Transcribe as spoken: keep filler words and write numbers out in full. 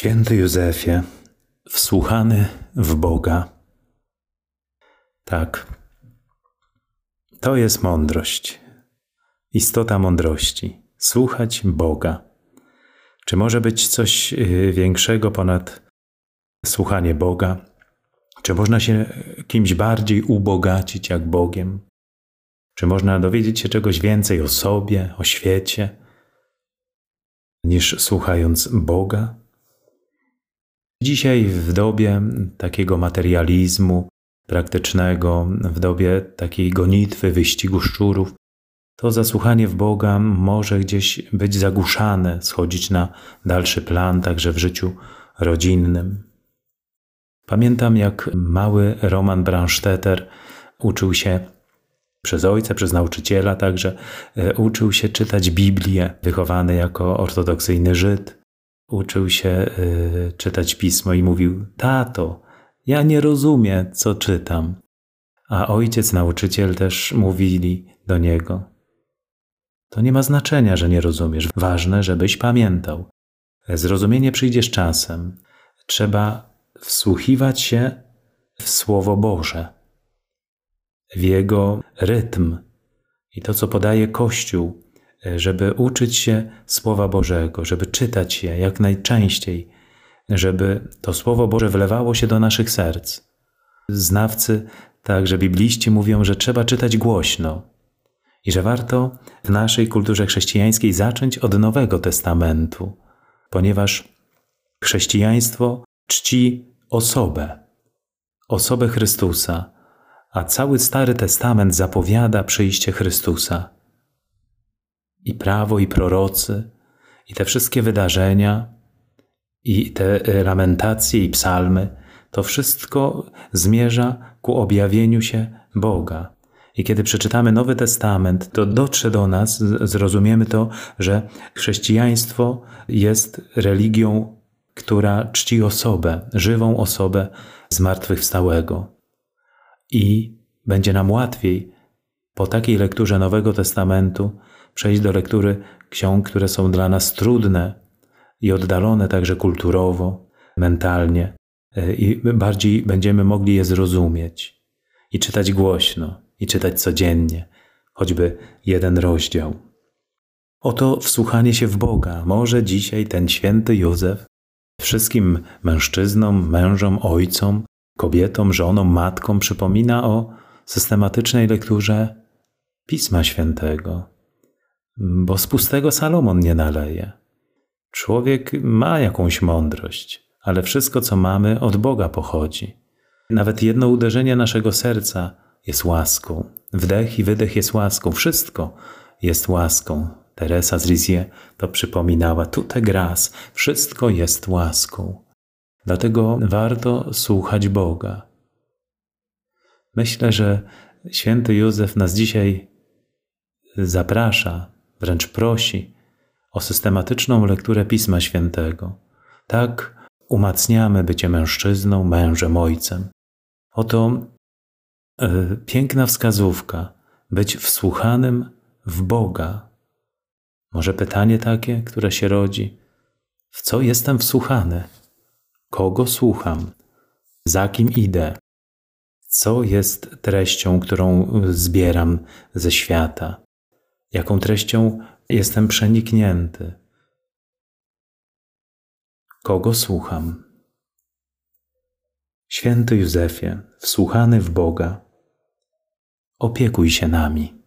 Święty Józefie, wsłuchany w Boga. Tak, to jest mądrość, istota mądrości, słuchać Boga. Czy może być coś większego ponad słuchanie Boga? Czy można się kimś bardziej ubogacić jak Bogiem? Czy można dowiedzieć się czegoś więcej o sobie, o świecie, niż słuchając Boga? Dzisiaj w dobie takiego materializmu praktycznego, w dobie takiej gonitwy, wyścigu szczurów, to zasłuchanie w Boga może gdzieś być zagłuszane, schodzić na dalszy plan, także w życiu rodzinnym. Pamiętam, jak mały Roman Brandstetter uczył się przez ojca, przez nauczyciela także, uczył się czytać Biblię, wychowany jako ortodoksyjny Żyd. Uczył się y, czytać pismo i mówił: tato, ja nie rozumiem, co czytam. A ojciec, nauczyciel też mówili do niego: to nie ma znaczenia, że nie rozumiesz. Ważne, żebyś pamiętał. Zrozumienie przyjdzie z czasem. Trzeba wsłuchiwać się w Słowo Boże, w Jego rytm i to, co podaje Kościół, żeby uczyć się Słowa Bożego, żeby czytać je jak najczęściej, żeby to Słowo Boże wlewało się do naszych serc. Znawcy, także bibliści, mówią, że trzeba czytać głośno i że warto w naszej kulturze chrześcijańskiej zacząć od Nowego Testamentu, ponieważ chrześcijaństwo czci osobę, osobę Chrystusa, a cały Stary Testament zapowiada przyjście Chrystusa. I prawo, i prorocy, i te wszystkie wydarzenia, i te lamentacje, i psalmy, to wszystko zmierza ku objawieniu się Boga. I kiedy przeczytamy Nowy Testament, to dotrze do nas, zrozumiemy to, że chrześcijaństwo jest religią, która czci osobę, żywą osobę zmartwychwstałego. I będzie nam łatwiej po takiej lekturze Nowego Testamentu przejść do lektury ksiąg, które są dla nas trudne i oddalone także kulturowo, mentalnie, i bardziej będziemy mogli je zrozumieć i czytać głośno, i czytać codziennie, choćby jeden rozdział. Oto wsłuchanie się w Boga. Może dzisiaj ten święty Józef wszystkim mężczyznom, mężom, ojcom, kobietom, żonom, matkom przypomina o systematycznej lekturze Pisma Świętego. Bo z pustego Salomon nie naleje. Człowiek ma jakąś mądrość, ale wszystko, co mamy, od Boga pochodzi. Nawet jedno uderzenie naszego serca jest łaską. Wdech i wydech jest łaską. Wszystko jest łaską. Teresa z Lisieux to przypominała. Toute grâce. Wszystko jest łaską. Dlatego warto słuchać Boga. Myślę, że święty Józef nas dzisiaj zaprasza, wręcz prosi o systematyczną lekturę Pisma Świętego. Tak umacniamy bycie mężczyzną, mężem, ojcem. Oto y, piękna wskazówka, być wsłuchanym w Boga. Może pytanie takie, które się rodzi: w co jestem wsłuchany? Kogo słucham? Za kim idę? Co jest treścią, którą zbieram ze świata? Jaką treścią jestem przeniknięty? Kogo słucham? Święty Józefie, wsłuchany w Boga, opiekuj się nami.